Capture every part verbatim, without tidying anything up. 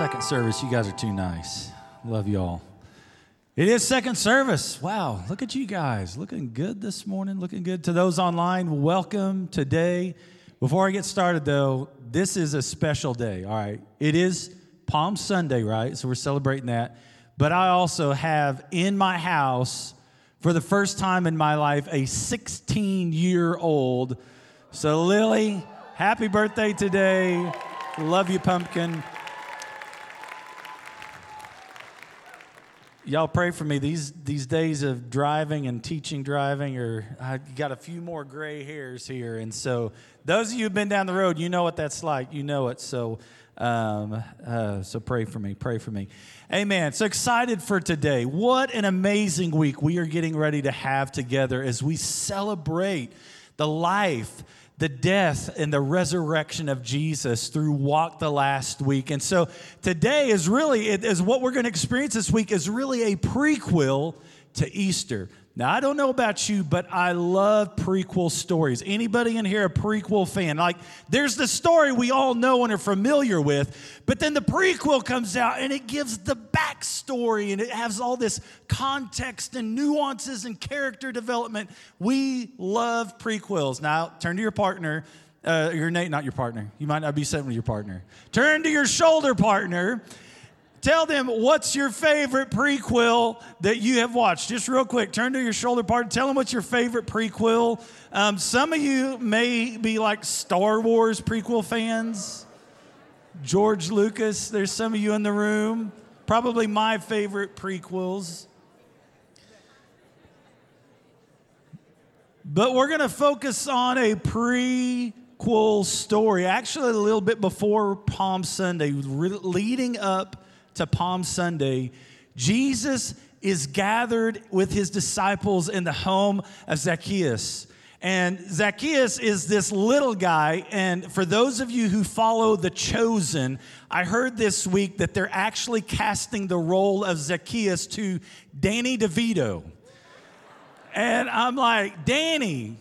Second service, you guys are too nice. Love y'all. It is second service. Wow, look at you guys. Looking good this morning, looking good. To those online, welcome today. Before I get started, though, this is a special day, all right? It is Palm Sunday, right? So we're celebrating that. But I also have in my house, for the first time in my life, a sixteen-year-old. So, Lily, happy birthday today. Love you, Pumpkin. Y'all pray for me. These these days of driving and teaching driving, or I got a few more gray hairs here. And so those of you who've been down the road, you know what that's like. You know it. So um, uh, so pray for me. Pray for me. Amen. So excited for today. What an amazing week we are getting ready to have together as we celebrate the life, the death, and the resurrection of Jesus through Walk the Last Week. And so today is really, is what we're going to experience this week is really a prequel to Easter. Now, I don't know about you, but I love prequel stories. Anybody in here a prequel fan? Like, there's the story we all know and are familiar with, but then the prequel comes out, and it gives the backstory, and it has all this context and nuances and character development. We love prequels. Now, turn to your partner, uh, your Nate, not your partner. You might not be sitting with your partner. Turn to your shoulder partner. Tell them, what's your favorite prequel that you have watched? Just real quick, turn to your shoulder partner. Tell them what's your favorite prequel. Um, some of you may be like Star Wars prequel fans. George Lucas, there's some of you in the room. Probably my favorite prequels. But we're going to focus on a pre prequel story. Actually, a little bit before Palm Sunday, re- leading up to Palm Sunday, Jesus is gathered with his disciples in the home of Zacchaeus. And Zacchaeus is this little guy, and for those of you who follow The Chosen, I heard this week that they're actually casting the role of Zacchaeus to Danny DeVito. And I'm like, Danny,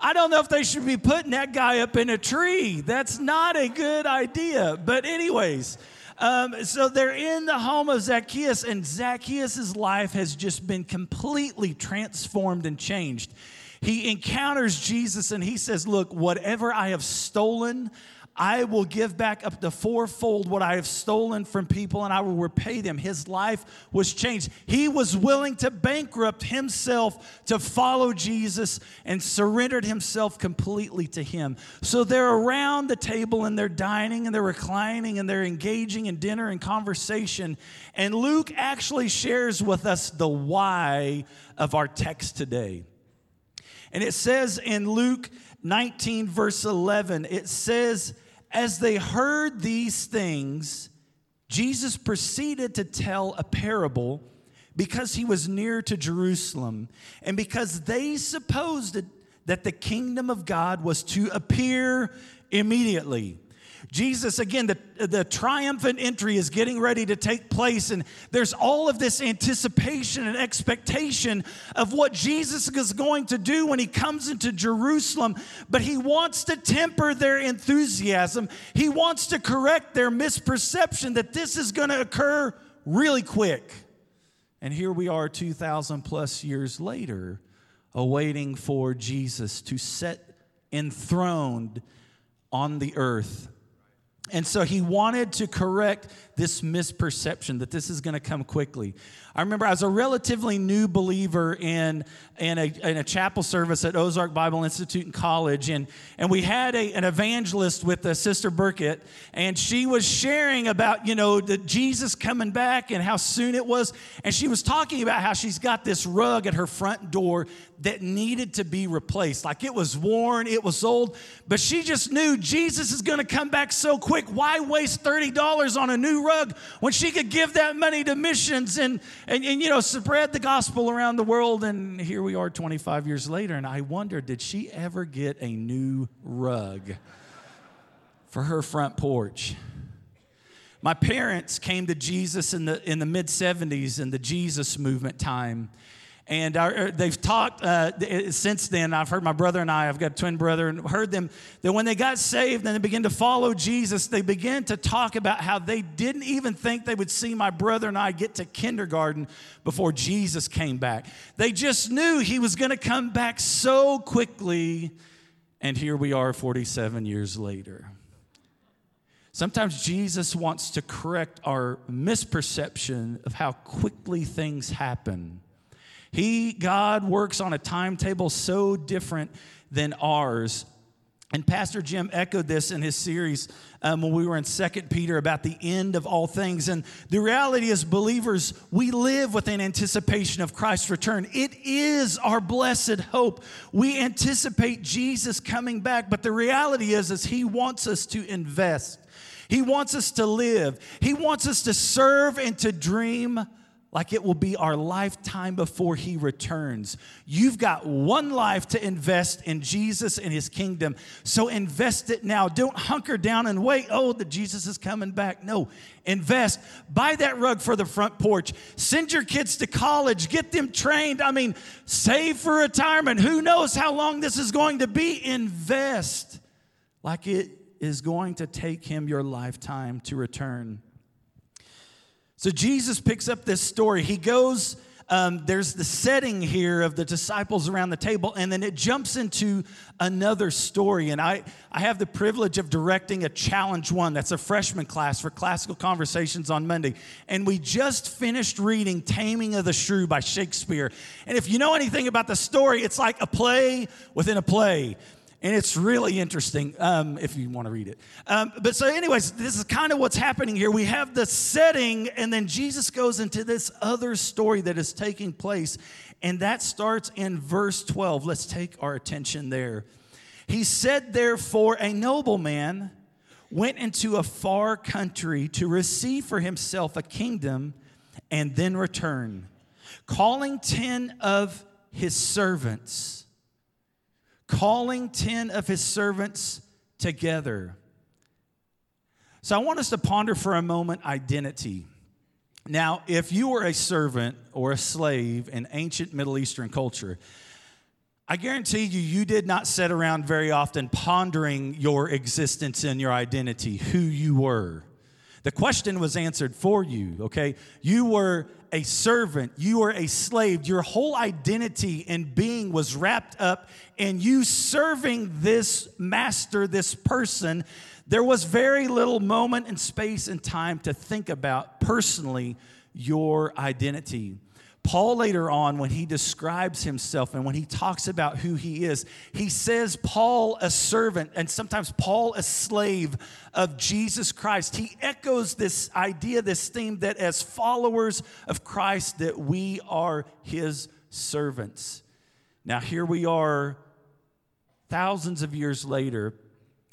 I don't know if they should be putting that guy up in a tree. That's not a good idea. But anyways, Um, so they're in the home of Zacchaeus, and Zacchaeus' life has just been completely transformed and changed. He encounters Jesus, and he says, look, whatever I have stolen, I will give back up to fourfold what I have stolen from people, and I will repay them. His life was changed. He was willing to bankrupt himself to follow Jesus and surrendered himself completely to him. So they're around the table, and they're dining, and they're reclining, and they're engaging in dinner and conversation. And Luke actually shares with us the why of our text today. And it says in Luke nineteen, verse eleven, it says, as they heard these things, Jesus proceeded to tell a parable because he was near to Jerusalem and because they supposed that the kingdom of God was to appear immediately. Jesus, again, the, the triumphant entry is getting ready to take place, and there's all of this anticipation and expectation of what Jesus is going to do when he comes into Jerusalem, but he wants to temper their enthusiasm. He wants to correct their misperception that this is going to occur really quick. And here we are two thousand plus years later, awaiting for Jesus to sit enthroned on the earth. And so he wanted to correct this misperception that this is going to come quickly. I remember I was a relatively new believer in, in, a, in a chapel service at Ozark Bible Institute in college. And, and we had a, an evangelist with us, Sister Burkett, and she was sharing about, you know, the Jesus coming back and how soon it was. And she was talking about how she's got this rug at her front door that needed to be replaced. Like, it was worn, it was old, but she just knew Jesus is going to come back so quick. Why waste thirty dollars on a new rug when she could give that money to missions and, and, and you know, spread the gospel around the world? And here we are twenty-five years later, and I wonder, did she ever get a new rug for her front porch? My parents came to Jesus in the in the mid-seventies in the Jesus movement time. And I, they've talked uh, since then. I've heard my brother and I, I've got a twin brother, and heard them that when they got saved and they began to follow Jesus, they began to talk about how they didn't even think they would see my brother and I get to kindergarten before Jesus came back. They just knew he was going to come back so quickly, and here we are forty-seven years later. Sometimes Jesus wants to correct our misperception of how quickly things happen. He, God, works on a timetable so different than ours. And Pastor Jim echoed this in his series um, when we were in Second Peter about the end of all things. And the reality is, believers, we live with an anticipation of Christ's return. It is our blessed hope. We anticipate Jesus coming back, but the reality is, is he wants us to invest. He wants us to live. He wants us to serve and to dream like it will be our lifetime before he returns. You've got one life to invest in Jesus and his kingdom. So invest it now. Don't hunker down and wait, oh, that Jesus is coming back. No, invest. Buy that rug for the front porch. Send your kids to college. Get them trained. I mean, save for retirement. Who knows how long this is going to be? Invest like it is going to take him your lifetime to return. So Jesus picks up this story. He goes, um, there's the setting here of the disciples around the table, and then it jumps into another story. And I, I have the privilege of directing a Challenge One. That's a freshman class for Classical Conversations on Monday. And we just finished reading Taming of the Shrew by Shakespeare. And if you know anything about the story, it's like a play within a play. And it's really interesting um, if you want to read it. Um, but so anyways, this is kind of what's happening here. We have the setting, and then Jesus goes into this other story that is taking place. And that starts in verse twelve. Let's take our attention there. He said, therefore, a nobleman went into a far country to receive for himself a kingdom and then return, calling ten of his servants. calling ten of his servants together. So I want us to ponder for a moment identity. Now, if you were a servant or a slave in ancient Middle Eastern culture, I guarantee you, you did not sit around very often pondering your existence and your identity, who you were. The question was answered for you, okay? You were a servant. You were a slave. Your whole identity and being was wrapped up in you serving this master, this person. There was very little moment and space and time to think about personally your identity. Paul later on, when he describes himself and when he talks about who he is, he says Paul a servant and sometimes Paul a slave of Jesus Christ. He echoes this idea, this theme that as followers of Christ that we are his servants. Now here we are thousands of years later,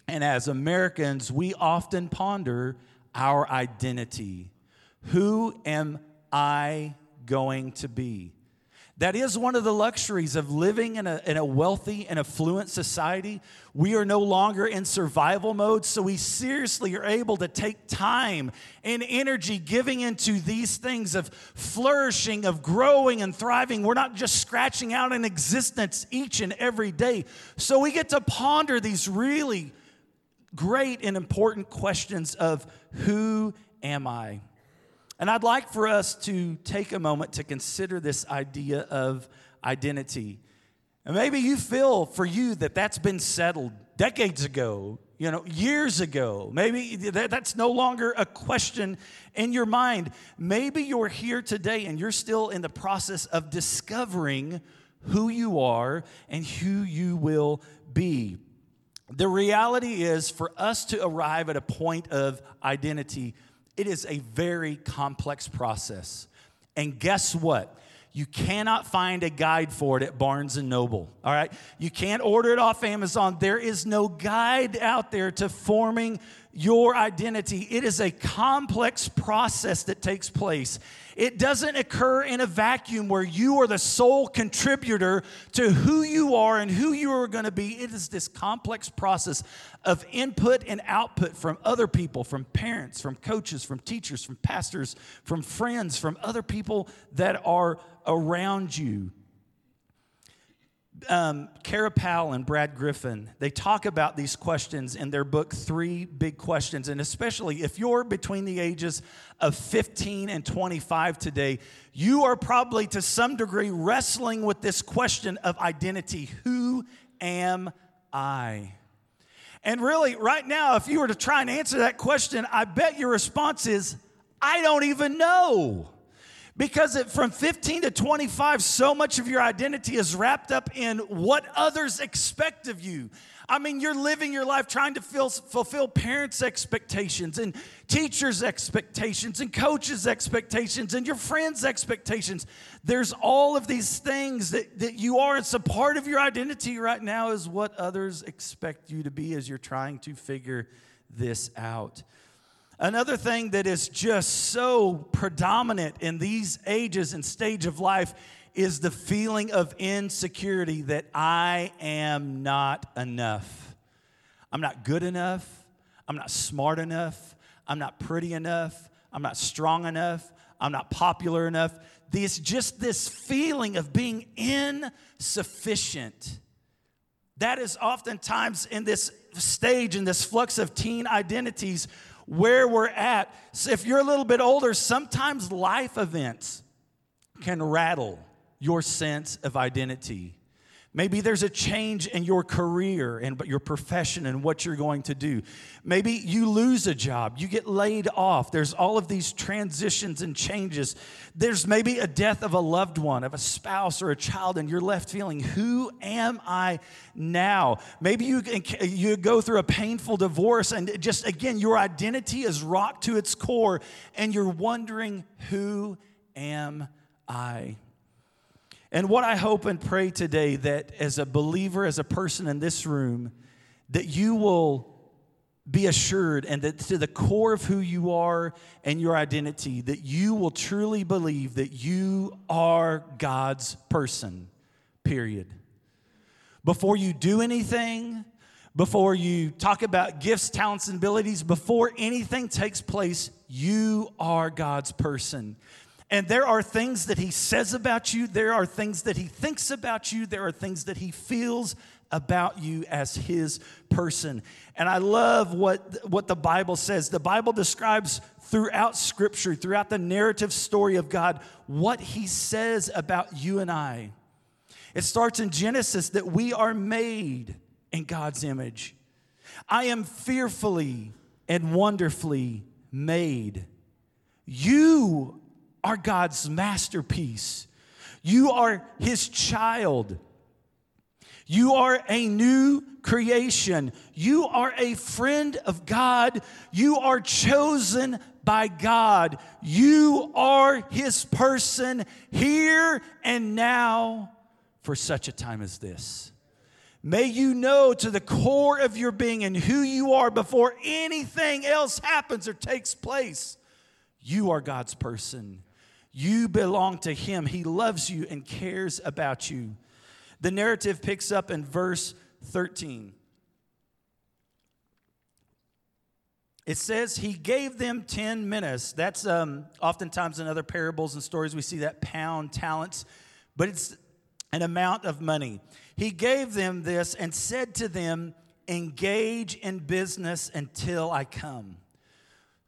and as Americans, we often ponder our identity. Who am I going to be? That is one of the luxuries of living in a, in a wealthy and affluent society. We are no longer in survival mode, so we seriously are able to take time and energy giving into these things of flourishing, of growing and thriving. We're not just scratching out an existence each and every day. So we get to ponder these really great and important questions of who am I? And I'd like for us to take a moment to consider this idea of identity. And maybe you feel for you that that's been settled decades ago, you know, years ago. Maybe that's no longer a question in your mind. Maybe you're here today and you're still in the process of discovering who you are and who you will be. The reality is, for us to arrive at a point of identity, it is a very complex process. And guess what? You cannot find a guide for it at Barnes and Noble, all right? You can't order it off Amazon. There is no guide out there to forming your identity. It is a complex process that takes place. It doesn't occur in a vacuum where you are the sole contributor to who you are and who you are going to be. It is this complex process of input and output from other people, from parents, from coaches, from teachers, from pastors, from friends, from other people that are around you. um, Kara Powell and Brad Griffin, they talk about these questions in their book, Three Big Questions. And especially if you're between the ages of fifteen and twenty-five today, you are probably to some degree wrestling with this question of identity. Who am I? And really, right now, if you were to try and answer that question, I bet your response is, I don't even know. Because it, from fifteen to twenty-five, so much of your identity is wrapped up in what others expect of you. I mean, you're living your life trying to feel, fulfill parents' expectations and teachers' expectations and coaches' expectations and your friends' expectations. There's all of these things that, that you are, and so part of your identity right now is what others expect you to be as you're trying to figure this out. Another thing that is just so predominant in these ages and stage of life is the feeling of insecurity that I am not enough. I'm not good enough. I'm not smart enough. I'm not pretty enough. I'm not strong enough. I'm not popular enough. This just this feeling of being insufficient. That is oftentimes in this stage, in this flux of teen identities, where we're at. So if you're a little bit older, sometimes life events can rattle your sense of identity. Maybe there's a change in your career and your profession and what you're going to do. Maybe you lose a job. You get laid off. There's all of these transitions and changes. There's maybe a death of a loved one, of a spouse or a child, and you're left feeling, who am I now? Maybe you, you go through a painful divorce, and just, again, your identity is rocked to its core, and you're wondering, who am I? And what I hope and pray today that as a believer, as a person in this room, that you will be assured and that to the core of who you are and your identity, that you will truly believe that you are God's person, period. Before you do anything, before you talk about gifts, talents, and abilities, before anything takes place, you are God's person. And there are things that he says about you. There are things that he thinks about you. There are things that he feels about you as his person. And I love what, what the Bible says. The Bible describes throughout Scripture, throughout the narrative story of God, what he says about you and I. It starts in Genesis that we are made in God's image. I am fearfully and wonderfully made. You are. Are God's masterpiece. You are his child. You are a new creation. You are a friend of God. You are chosen by God. You are his person here and now for such a time as this. May you know to the core of your being and who you are before anything else happens or takes place. You are God's person. You belong to him. He loves you and cares about you. The narrative picks up in verse thirteen. It says, he gave them ten minas. That's um, oftentimes in other parables and stories we see that pound, talents, but it's an amount of money. He gave them this and said to them, engage in business until I come.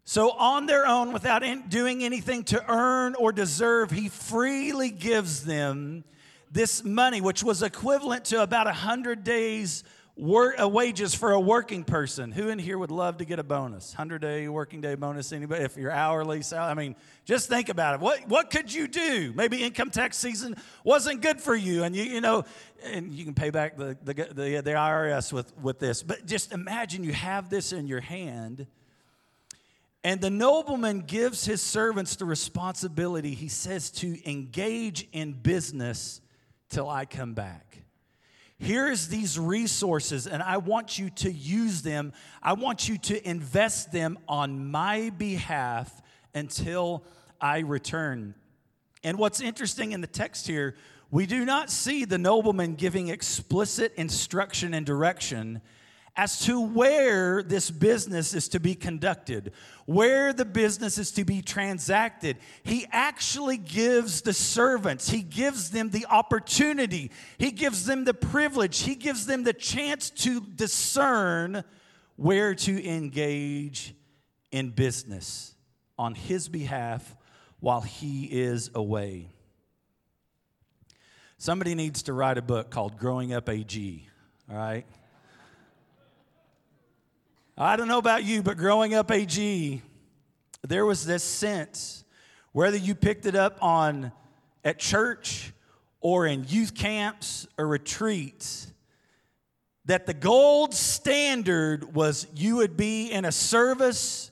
So on their own, without doing anything to earn or deserve, he freely gives them this money, which was equivalent to about one hundred days' wages for a working person. Who in here would love to get a bonus? one hundred day working day bonus, anybody? If you're hourly, salary, I mean, just think about it. What what could you do? Maybe income tax season wasn't good for you, and you you know, and you can pay back the the, the, the I R S with, with this. But just imagine you have this in your hand. And the nobleman gives his servants the responsibility, he says, to engage in business till I come back. Here's these resources, and I want you to use them. I want you to invest them on my behalf until I return. And what's interesting in the text here, we do not see the nobleman giving explicit instruction and direction. as to where this business is to be conducted, where the business is to be transacted. He actually gives the servants, he gives them the opportunity, he gives them the privilege, he gives them the chance to discern where to engage in business on his behalf while he is away. Somebody needs to write a book called Growing Up A G, all right? I don't know about you, but growing up A G, there was this sense, whether you picked it up on at church or in youth camps or retreats, that the gold standard was you would be in a service,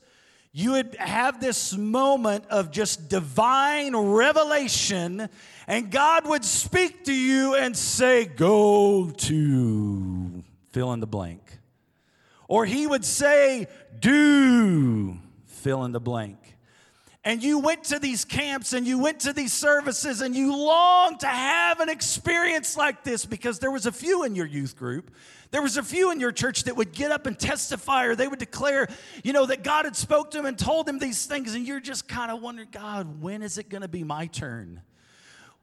you would have this moment of just divine revelation, and God would speak to you and say, go to fill in the blank. Or he would say, do, fill in the blank. And you went to these camps and you went to these services and you longed to have an experience like this because there was a few in your youth group. There was a few in your church that would get up and testify, or they would declare, you know, that God had spoke to them and told them these things. And you're just kind of wondering, God, when is it going to be my turn?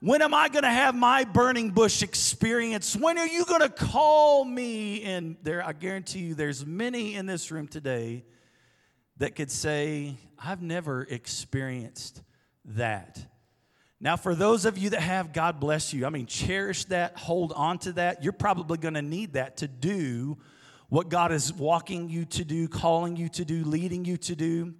When am I going to have my burning bush experience? When are you going to call me? And there, I guarantee you there's many in this room today that could say, I've never experienced that. Now, for those of you that have, God bless you. I mean, cherish that. Hold on to that. You're probably going to need that to do what God is walking you to do, calling you to do, leading you to do.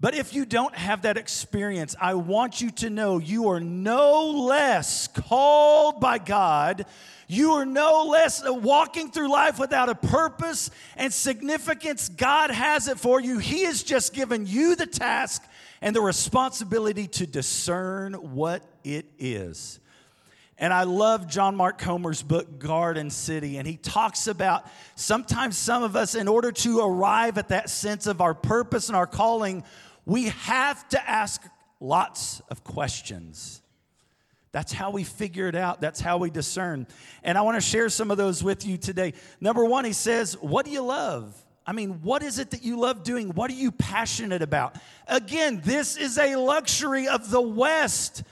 But if you don't have that experience, I want you to know you are no less called by God. You are no less walking through life without a purpose and significance. God has it for you. He has just given you the task and the responsibility to discern what it is. And I love John Mark Comer's book, Garden City, and he talks about sometimes some of us, in order to arrive at that sense of our purpose and our calling, we have to ask lots of questions. That's how we figure it out. That's how we discern. And I want to share some of those with you today. Number one, he says, what do you love? I mean, what is it that you love doing? What are you passionate about? Again, this is a luxury of the West.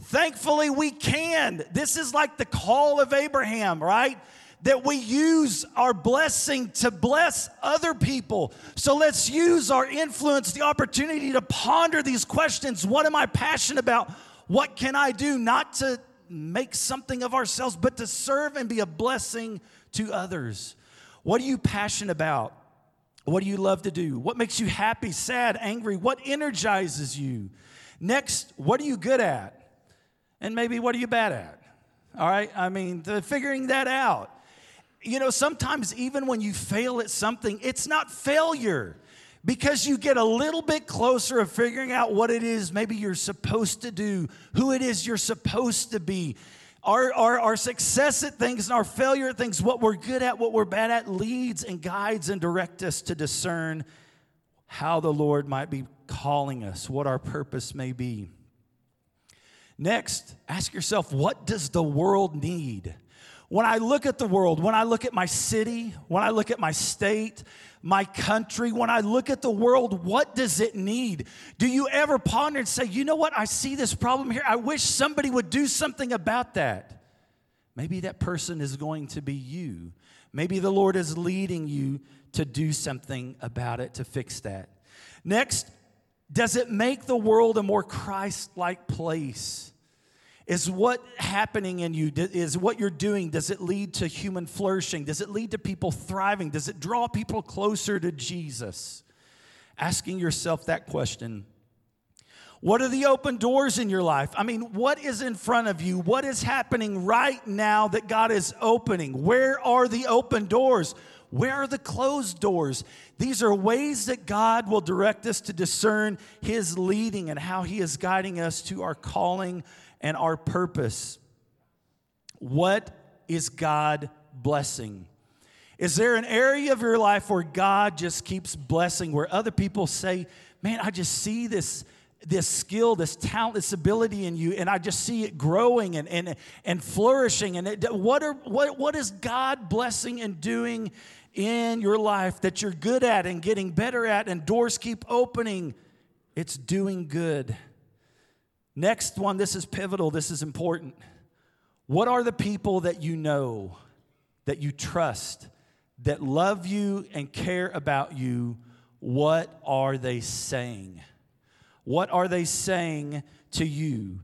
Thankfully, we can. This is like the call of Abraham, right? That we use our blessing to bless other people. So let's use our influence, the opportunity to ponder these questions. What am I passionate about? What can I do? Not to make something of ourselves, but to serve and be a blessing to others. What are you passionate about? What do you love to do? What makes you happy, sad, angry? What energizes you? Next, what are you good at? And maybe what are you bad at? All right? I mean, the figuring that out. You know, sometimes even when you fail at something, it's not failure, because you get a little bit closer of figuring out what it is maybe you're supposed to do, who it is you're supposed to be. Our, our, our success at things and our failure at things, what we're good at, what we're bad at, leads and guides and directs us to discern how the Lord might be calling us, what our purpose may be. Next, ask yourself, what does the world need? When I look at the world, when I look at my city, when I look at my state, my country, when I look at the world, what does it need? Do you ever ponder and say, you know what, I see this problem here. I wish somebody would do something about that. Maybe that person is going to be you. Maybe the Lord is leading you to do something about it, to fix that. Next, does it make the world a more Christ-like place? Is what happening in you, is what you're doing, does it lead to human flourishing? Does it lead to people thriving? Does it draw people closer to Jesus? Asking yourself that question. What are the open doors in your life? I mean, what is in front of you? What is happening right now that God is opening? Where are the open doors? Where are the closed doors? These are ways that God will direct us to discern his leading and how he is guiding us to our calling and our purpose. What is God blessing? Is there an area of your life where God just keeps blessing, where other people say, man, I just see this, this skill, this talent, this ability in you, and I just see it growing and and, and flourishing. And it, what, are, what, what is God blessing and doing in your life that you're good at and getting better at, and doors keep opening. It's doing good. Next one, this is pivotal, this is important. What are the people that you know, that you trust, that love you and care about you? What are they saying? What are they saying to you?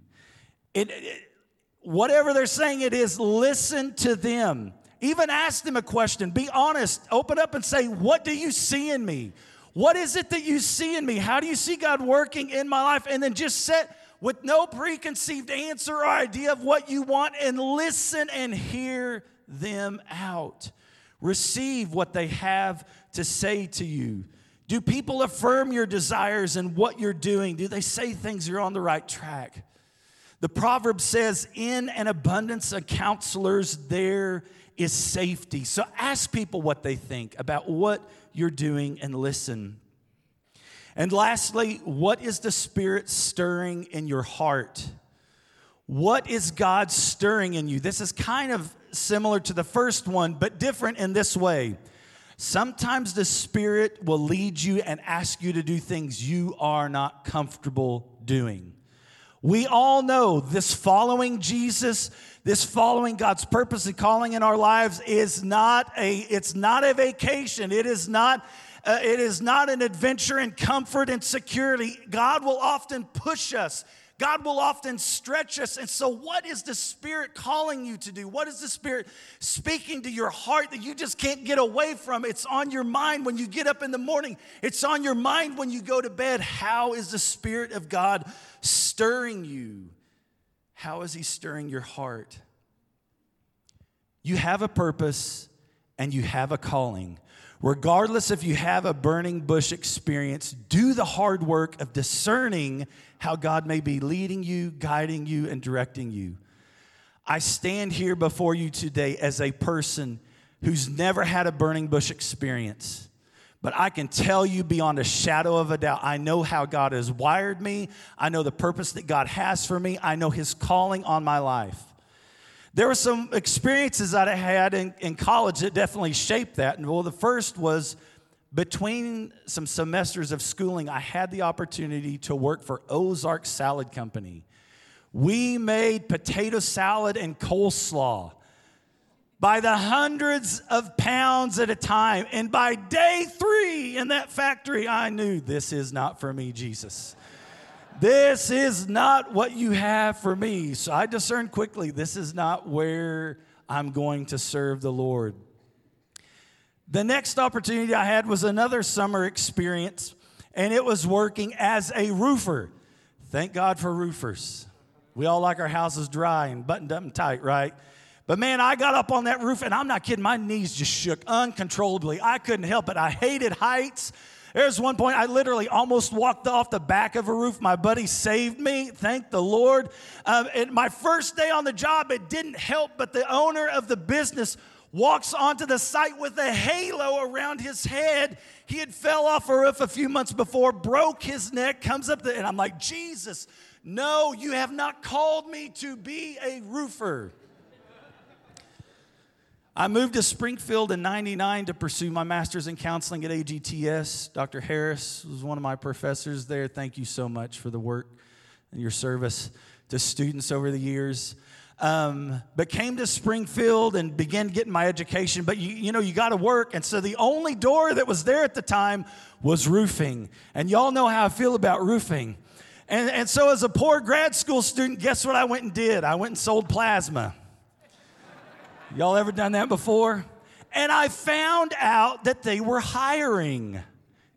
It, it, whatever they're saying, it is, listen to them. Even ask them a question. Be honest. Open up and say, what do you see in me? What is it that you see in me? How do you see God working in my life? And then just sit with no preconceived answer or idea of what you want, and listen and hear them out. Receive what they have to say to you. Do people affirm your desires and what you're doing? Do they say things you're on the right track? The proverb says, in an abundance of counselors, there is safety. So ask people what they think about what you're doing and listen. And lastly, what is the Spirit stirring in your heart? What is God stirring in you? This is kind of similar to the first one, but different in this way. Sometimes the Spirit will lead you and ask you to do things you are not comfortable doing. We all know this following Jesus, this following God's purpose and calling in our lives is not a, it's not a vacation. It is not, uh, it is not an adventure in comfort and security. God will often push us. God will often stretch us. And so what is the Spirit calling you to do? What is the Spirit speaking to your heart that you just can't get away from? It's on your mind when you get up in the morning. It's on your mind when you go to bed. How is the Spirit of God stirring you? How is He stirring your heart? You have a purpose and you have a calling. Regardless if you have a burning bush experience, do the hard work of discerning how God may be leading you, guiding you, and directing you. I stand here before you today as a person who's never had a burning bush experience, but I can tell you beyond a shadow of a doubt, I know how God has wired me. I know the purpose that God has for me. I know His calling on my life. There were some experiences that I had in, in college that definitely shaped that. And well, the first was between some semesters of schooling, I had the opportunity to work for Ozark Salad Company. We made potato salad and coleslaw by the hundreds of pounds at a time. And by day three in that factory, I knew this is not for me, Jesus. This is not what you have for me. So I discerned quickly, this is not where I'm going to serve the Lord. The next opportunity I had was another summer experience, and it was working as a roofer. Thank God for roofers. We all like our houses dry and buttoned up and tight, right? But man, I got up on that roof, and I'm not kidding, my knees just shook uncontrollably. I couldn't help it. I hated heights. There's one point I literally almost walked off the back of a roof. My buddy saved me. Thank the Lord. Um, and my first day on the job, it didn't help, but the owner of the business walks onto the site with a halo around his head. He had fell off a roof a few months before, broke his neck, comes up, the, and I'm like, Jesus, no, you have not called me to be a roofer. I moved to Springfield in ninety-nine to pursue my master's in counseling at A G T S. Doctor Harris was one of my professors there. Thank you so much for the work and your service to students over the years. Um, but came to Springfield and began getting my education. But, you, you know, you got to work. And so the only door that was there at the time was roofing. And y'all know how I feel about roofing. And, and so as a poor grad school student, guess what I went and did? I went and sold plasma. Y'all ever done that before? And I found out that they were hiring.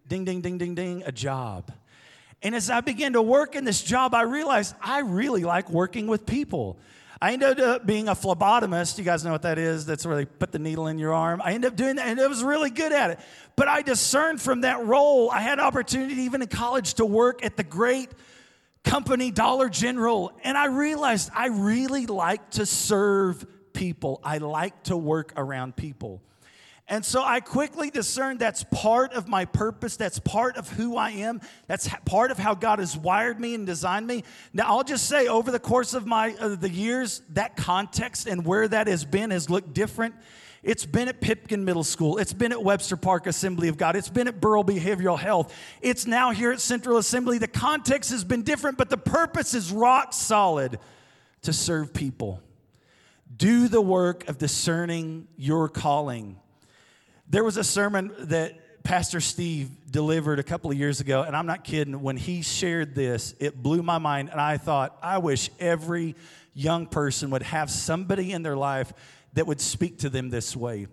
Ding, ding, ding, ding, ding, a job. And as I began to work in this job, I realized I really like working with people. I ended up being a phlebotomist. You guys know what that is. That's where they put the needle in your arm. I ended up doing that, and I was really good at it. But I discerned from that role, I had opportunity even in college to work at the great company Dollar General. And I realized I really like to serve people. I like to work around people. And so I quickly discerned that's part of my purpose. That's part of who I am. That's part of how God has wired me and designed me. Now, I'll just say over the course of my of the years, that context and where that has been has looked different. It's been at Pipkin Middle School. It's been at Webster Park Assembly of God. It's been at Burl Behavioral Health. It's now here at Central Assembly. The context has been different, but the purpose is rock solid: to serve people. Do the work of discerning your calling. There was a sermon that Pastor Steve delivered a couple of years ago, and I'm not kidding. When he shared this, it blew my mind, and I thought, I wish every young person would have somebody in their life that would speak to them this way.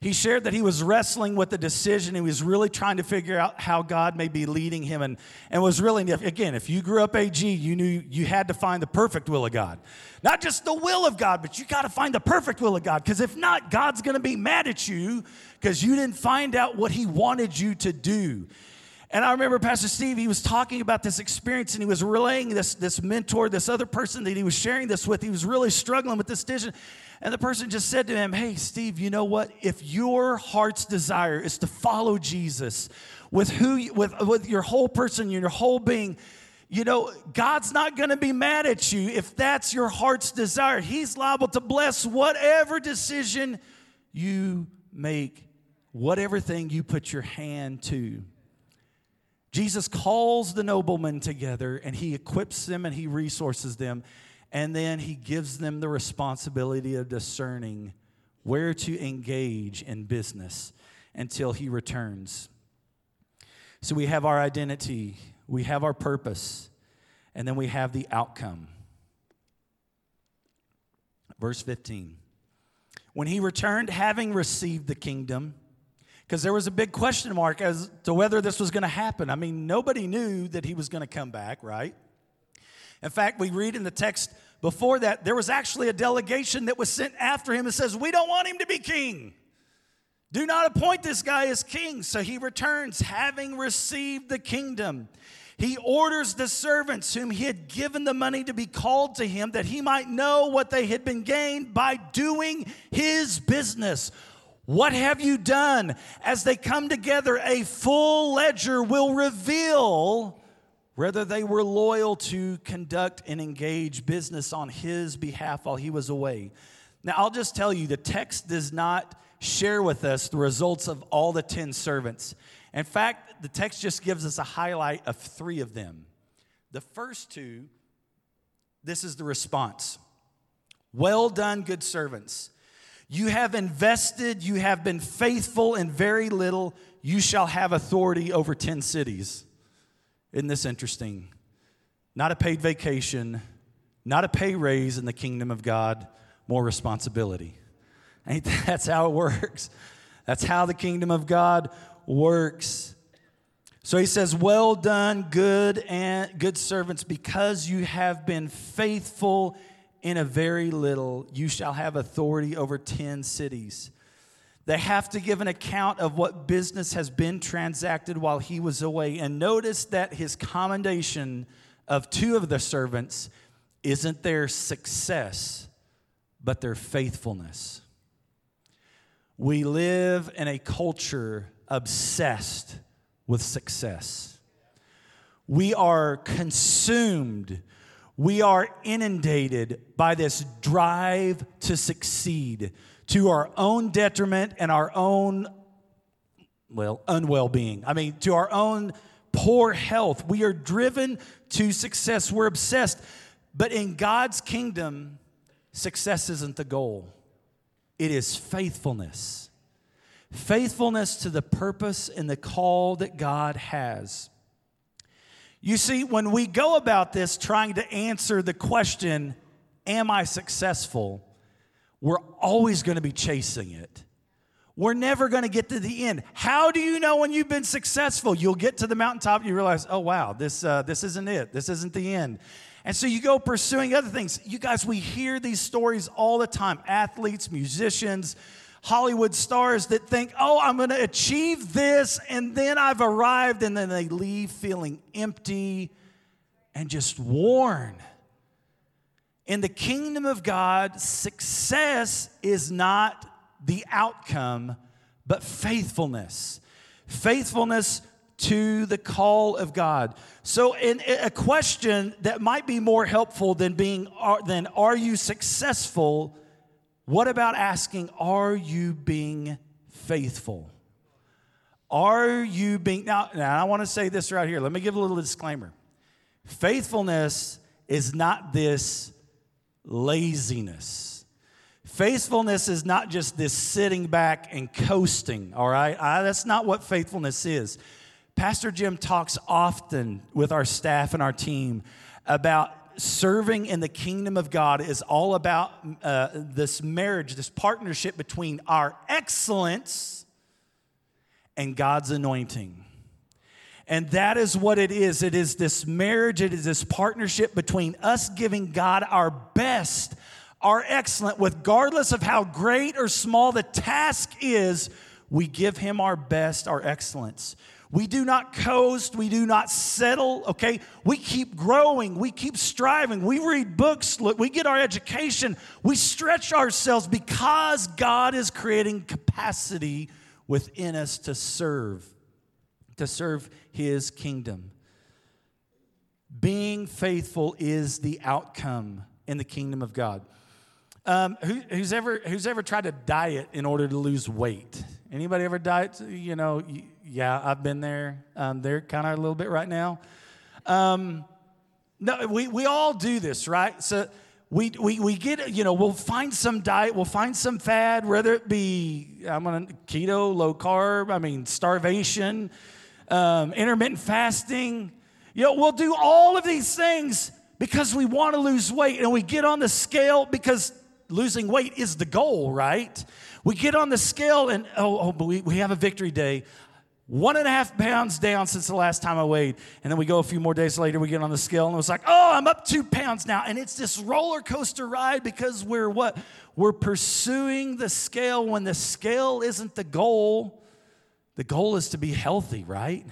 He shared that he was wrestling with a decision. He was really trying to figure out how God may be leading him, and, and was really, again, if you grew up A G, you knew you had to find the perfect will of God. Not just the will of God, but you got to find the perfect will of God, because if not, God's going to be mad at you because you didn't find out what he wanted you to do. And I remember Pastor Steve, he was talking about this experience, and he was relaying this, this mentor, this other person that he was sharing this with. He was really struggling with this decision. And the person just said to him, hey, Steve, you know what? If your heart's desire is to follow Jesus with who, you, with, with your whole person, your whole being, you know, God's not going to be mad at you if that's your heart's desire. He's liable to bless whatever decision you make, whatever thing you put your hand to. Jesus calls the noblemen together, and he equips them and he resources them, and then he gives them the responsibility of discerning where to engage in business until he returns. So we have our identity, we have our purpose, and then we have the outcome. Verse fifteen. When he returned, having received the kingdom, because there was a big question mark as to whether this was going to happen. I mean, nobody knew that he was going to come back, right? In fact, we read in the text before that, there was actually a delegation that was sent after him and says, we don't want him to be king. Do not appoint this guy as king. So he returns, having received the kingdom. He orders the servants whom he had given the money to be called to him, that he might know what they had been gained by doing his business. What have you done? As they come together, a full ledger will reveal whether they were loyal to conduct and engage business on his behalf while he was away. Now, I'll just tell you, the text does not share with us the results of all the ten servants. In fact, the text just gives us a highlight of three of them. The first two, this is the response. Well done, good servants. You have invested, you have been faithful in very little, you shall have authority over ten cities. Isn't this interesting? Not a paid vacation, not a pay raise in the kingdom of God, more responsibility. Ain't that's how it works? That's how the kingdom of God works. So he says, well done, good and good servants, because you have been faithful in a very little, you shall have authority over ten cities. They have to give an account of what business has been transacted while he was away. And notice that his commendation of two of the servants isn't their success, but their faithfulness. We live in a culture obsessed with success. We are consumed. We are inundated by this drive to succeed, to our own detriment and our own, well, unwell-being. I mean, to our own poor health. We are driven to success. We're obsessed. But in God's kingdom, success isn't the goal. It is faithfulness. Faithfulness to the purpose and the call that God has. You see, when we go about this trying to answer the question, am I successful? We're always going to be chasing it. We're never going to get to the end. How do you know when you've been successful? You'll get to the mountaintop and you realize, oh, wow, this uh, this isn't it. This isn't the end. And so you go pursuing other things. You guys, we hear these stories all the time. Athletes, musicians, Hollywood stars that think, oh, I'm going to achieve this, and then I've arrived, and then they leave feeling empty and just worn. In the kingdom of God, success is not the outcome, but faithfulness. Faithfulness to the call of God. So in a question that might be more helpful than being, than are you successful, What about asking, are you being faithful? Are you being... Now, now I want to say this right here. Let me give a little disclaimer. Faithfulness is not this laziness. Faithfulness is not just this sitting back and coasting, all right? I, that's not what faithfulness is. Pastor Jim talks often with our staff and our team about serving in the kingdom of God is all about uh, this marriage, this partnership between our excellence and God's anointing. And that is what it is. It is this marriage. It is this partnership between us giving God our best, our excellence, regardless of how great or small the task is, we give him our best, our excellence. We do not coast. We do not settle, okay? We keep growing. We keep striving. We read books. Look, we get our education. We stretch ourselves because God is creating capacity within us to serve, to serve his kingdom. Being faithful is the outcome in the kingdom of God. Um, who, who's ever who's ever tried to diet in order to lose weight? Anybody ever diet? You know, yeah, I've been there. Um, they're kind of a little bit right now. Um, no, we we all do this, right? So we we we get, you know, we'll find some diet, we'll find some fad, whether it be I'm gonna keto, low carb, I mean starvation, um, intermittent fasting. You know, we'll do all of these things because we want to lose weight, and we get on the scale because losing weight is the goal, right? We get on the scale and, oh, oh but we, we have a victory day. One and a half pounds down since the last time I weighed. And then we go a few more days later, we get on the scale, and it's like, oh, I'm up two pounds now. And it's this roller coaster ride because we're what? We're pursuing the scale when the scale isn't the goal. The goal is to be healthy, right?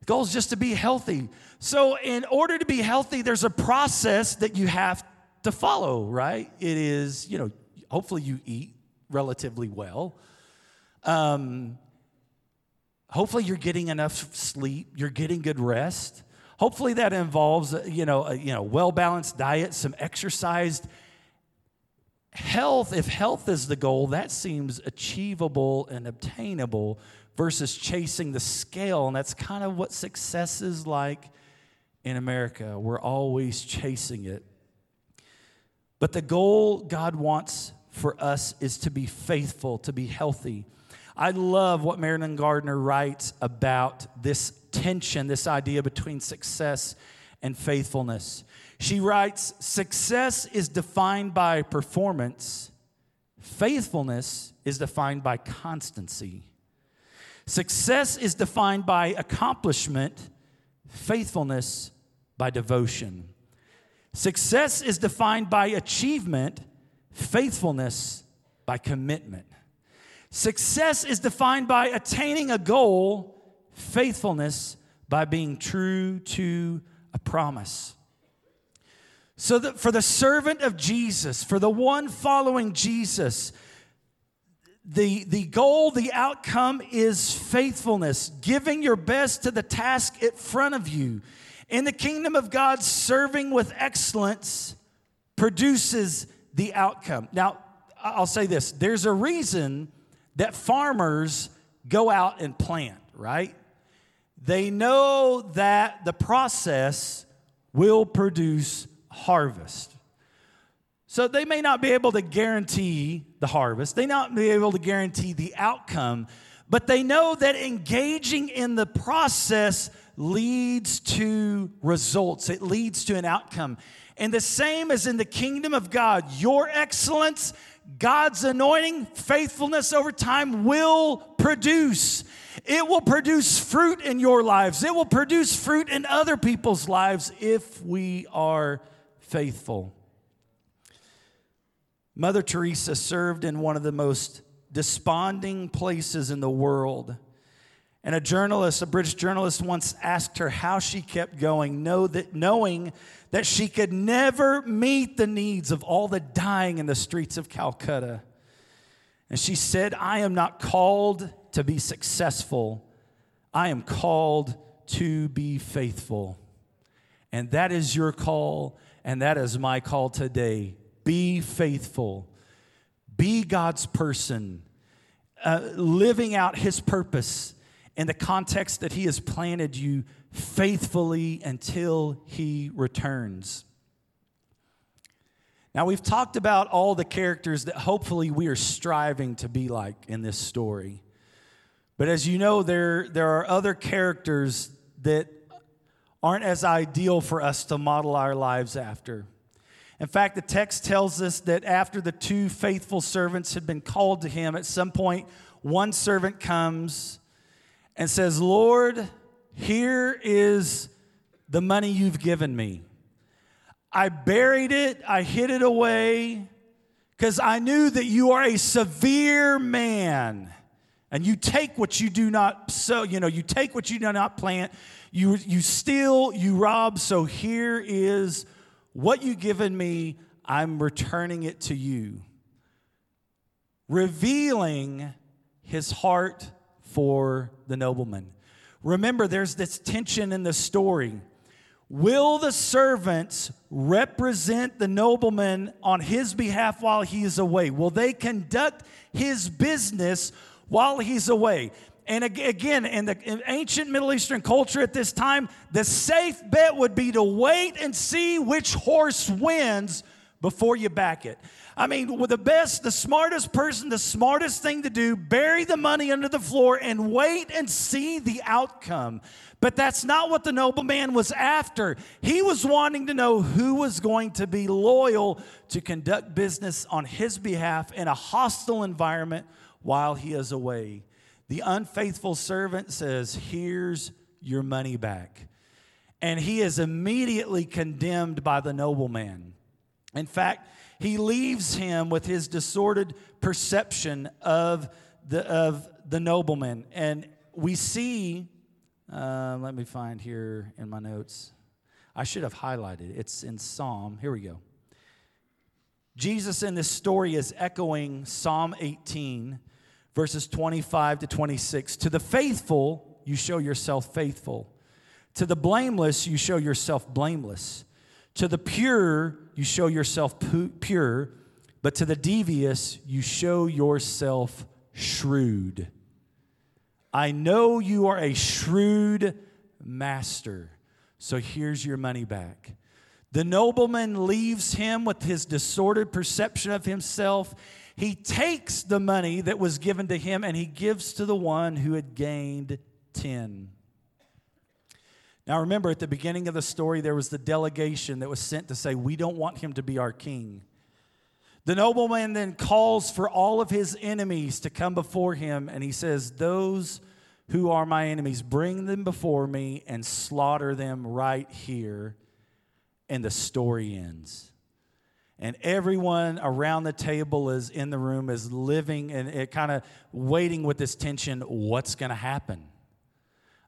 The goal is just to be healthy. So in order to be healthy, there's a process that you have to follow, right? It is, you know, hopefully you eat relatively well. Um, hopefully you're getting enough sleep. You're getting good rest. Hopefully that involves, you know, a, you know, well-balanced diet, some exercise. Health, if health is the goal, that seems achievable and obtainable versus chasing the scale. And that's kind of what success is like in America. We're always chasing it. But the goal God wants for us is to be faithful, to be healthy. I love what Marilyn Gardner writes about this tension, this idea between success and faithfulness. She writes, success is defined by performance. Faithfulness is defined by constancy. Success is defined by accomplishment. Faithfulness by devotion. Success is defined by achievement. Faithfulness by commitment. Success is defined by attaining a goal. Faithfulness by being true to a promise. So that for the servant of Jesus, for the one following Jesus, the, the goal, the outcome is faithfulness, giving your best to the task in front of you. In the kingdom of God, serving with excellence produces the outcome. Now, I'll say this. There's a reason that farmers go out and plant, right? They know that the process will produce harvest. So they may not be able to guarantee the harvest. They may not be able to guarantee the outcome. But they know that engaging in the process leads to results. It leads to an outcome. And the same as in the kingdom of God, your excellence, God's anointing, faithfulness over time will produce. It will produce fruit in your lives. It will produce fruit in other people's lives if we are faithful. Mother Teresa served in one of the most desponding places in the world. And a journalist, a British journalist, once asked her how she kept going, know that, knowing that she could never meet the needs of all the dying in the streets of Calcutta. And she said, I am not called to be successful. I am called to be faithful. And that is your call, and that is my call today. Be faithful. Be God's person, uh, living out his purpose in the context that he has planted you faithfully until he returns. Now, we've talked about all the characters that hopefully we are striving to be like in this story. But as you know, there, there are other characters that aren't as ideal for us to model our lives after. In fact, the text tells us that after the two faithful servants had been called to him, at some point, one servant comes and says, "Lord, here is the money you've given me. I buried it, I hid it away, because I knew that you are a severe man. And you take what you do not sow, you know, you take what you do not plant, you, you steal, you rob, so here is what you've given me, I'm returning it to you." Revealing his heart for the nobleman. Remember, there's this tension in the story. Will the servants represent the nobleman on his behalf while he is away? Will they conduct his business while he's away? And again, in the in ancient Middle Eastern culture at this time, the safe bet would be to wait and see which horse wins before you back it. I mean, with the best, the smartest person, the smartest thing to do, bury the money under the floor and wait and see the outcome. But that's not what the nobleman was after. He was wanting to know who was going to be loyal to conduct business on his behalf in a hostile environment while he is away. The unfaithful servant says, "Here's your money back." And he is immediately condemned by the nobleman. In fact, he leaves him with his disordered perception of the of the nobleman. And we see, uh, let me find here in my notes. I should have highlighted it. It's in Psalm. Here we go. Jesus in this story is echoing Psalm eighteen, verses twenty-five to twenty-six. "To the faithful, you show yourself faithful. To the blameless, you show yourself blameless. To the pure, you show yourself pu- pure. But to the devious, you show yourself shrewd. I know you are a shrewd master. So here's your money back." The nobleman leaves him with his disordered perception of himself. He takes the money that was given to him and he gives to the one who had gained ten. Now remember, at the beginning of the story, there was the delegation that was sent to say, "We don't want him to be our king." The nobleman then calls for all of his enemies to come before him and he says, "Those who are my enemies, bring them before me and slaughter them right here." And the story ends. And everyone around the table is in the room, is living and it kind of waiting with this tension. What's going to happen?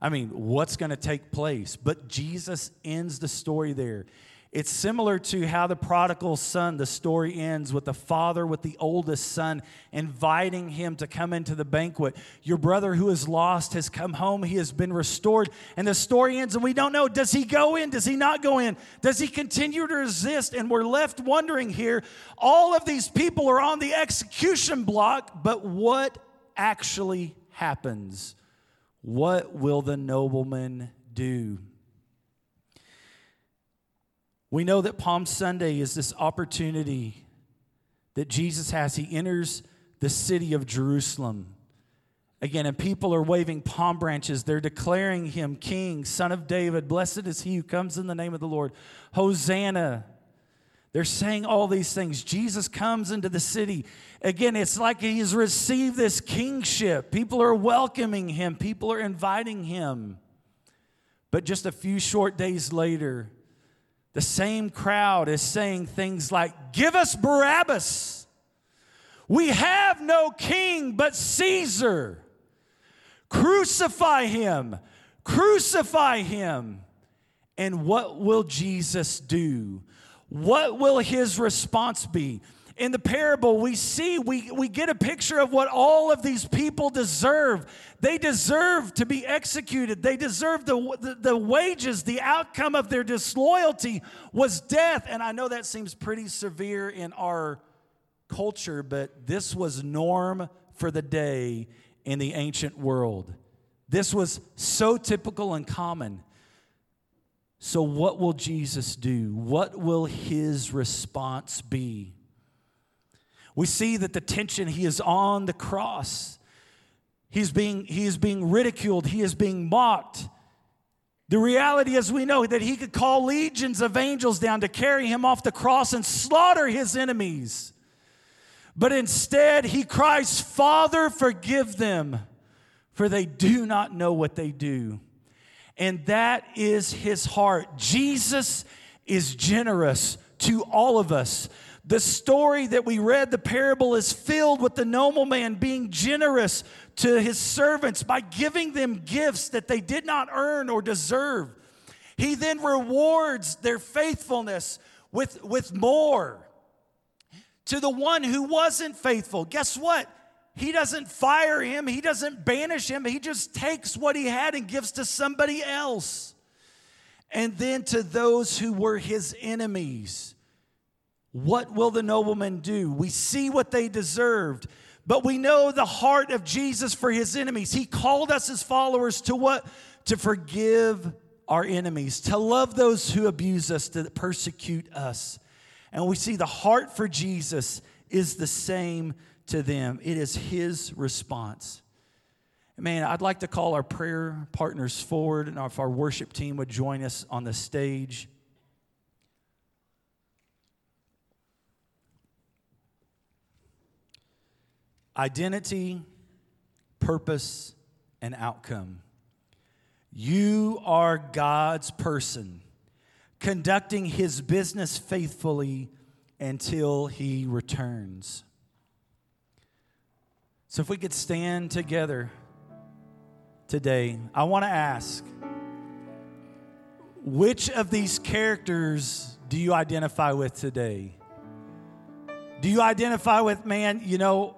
I mean, what's going to take place? But Jesus ends the story there. It's similar to how the prodigal son, the story ends with the father with the oldest son inviting him to come into the banquet. Your brother who is lost has come home. He has been restored. And the story ends and we don't know, does he go in? Does he not go in? Does he continue to resist? And we're left wondering here, all of these people are on the execution block, but what actually happens? What will the nobleman do? We know that Palm Sunday is this opportunity that Jesus has. He enters the city of Jerusalem. Again, and people are waving palm branches. They're declaring him King, Son of David. Blessed is he who comes in the name of the Lord. Hosanna. They're saying all these things. Jesus comes into the city. Again, it's like he's received this kingship. People are welcoming him. People are inviting him. But just a few short days later, the same crowd is saying things like, "Give us Barabbas. We have no king but Caesar. Crucify him. Crucify him." And what will Jesus do? What will his response be? In the parable, we see, we, we get a picture of what all of these people deserve. They deserve to be executed. They deserve the, the, the wages. The outcome of their disloyalty was death. And I know that seems pretty severe in our culture, but this was norm for the day in the ancient world. This was so typical and common. So what will Jesus do? What will his response be? We see that the tension, he is on the cross. He's being, he is being ridiculed. He is being mocked. The reality is we know that he could call legions of angels down to carry him off the cross and slaughter his enemies. But instead, he cries, "Father, forgive them, for they do not know what they do." And that is his heart. Jesus is generous to all of us. The story that we read, the parable, is filled with the nobleman being generous to his servants by giving them gifts that they did not earn or deserve. He then rewards their faithfulness with, with more. To the one who wasn't faithful, guess what? He doesn't fire him. He doesn't banish him. He just takes what he had and gives to somebody else. And then to those who were his enemies, what will the nobleman do? We see what they deserved, but we know the heart of Jesus for his enemies. He called us as followers to what? To forgive our enemies, to love those who abuse us, to persecute us. And we see the heart for Jesus is the same to them. It is his response. Man, I'd like to call our prayer partners forward, and if our worship team would join us on the stage. Identity, purpose, and outcome. You are God's person, conducting his business faithfully until he returns. So if we could stand together today, I want to ask, which of these characters do you identify with today? Do you identify with, man, you know,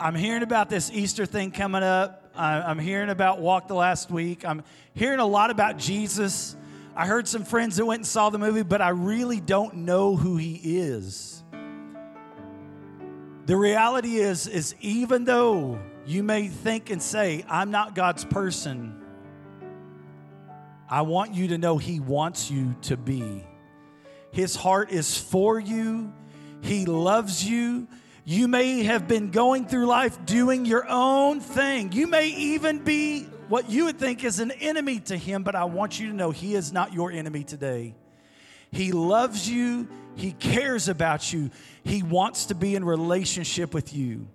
I'm hearing about this Easter thing coming up. I'm hearing about Walk the Last Week. I'm hearing a lot about Jesus. I heard some friends that went and saw the movie, but I really don't know who he is. The reality is, is even though you may think and say, I'm not God's person, I want you to know he wants you to be. His heart is for you. He loves you. You may have been going through life doing your own thing. You may even be what you would think is an enemy to him, but I want you to know he is not your enemy today. He loves you. He cares about you. He wants to be in relationship with you.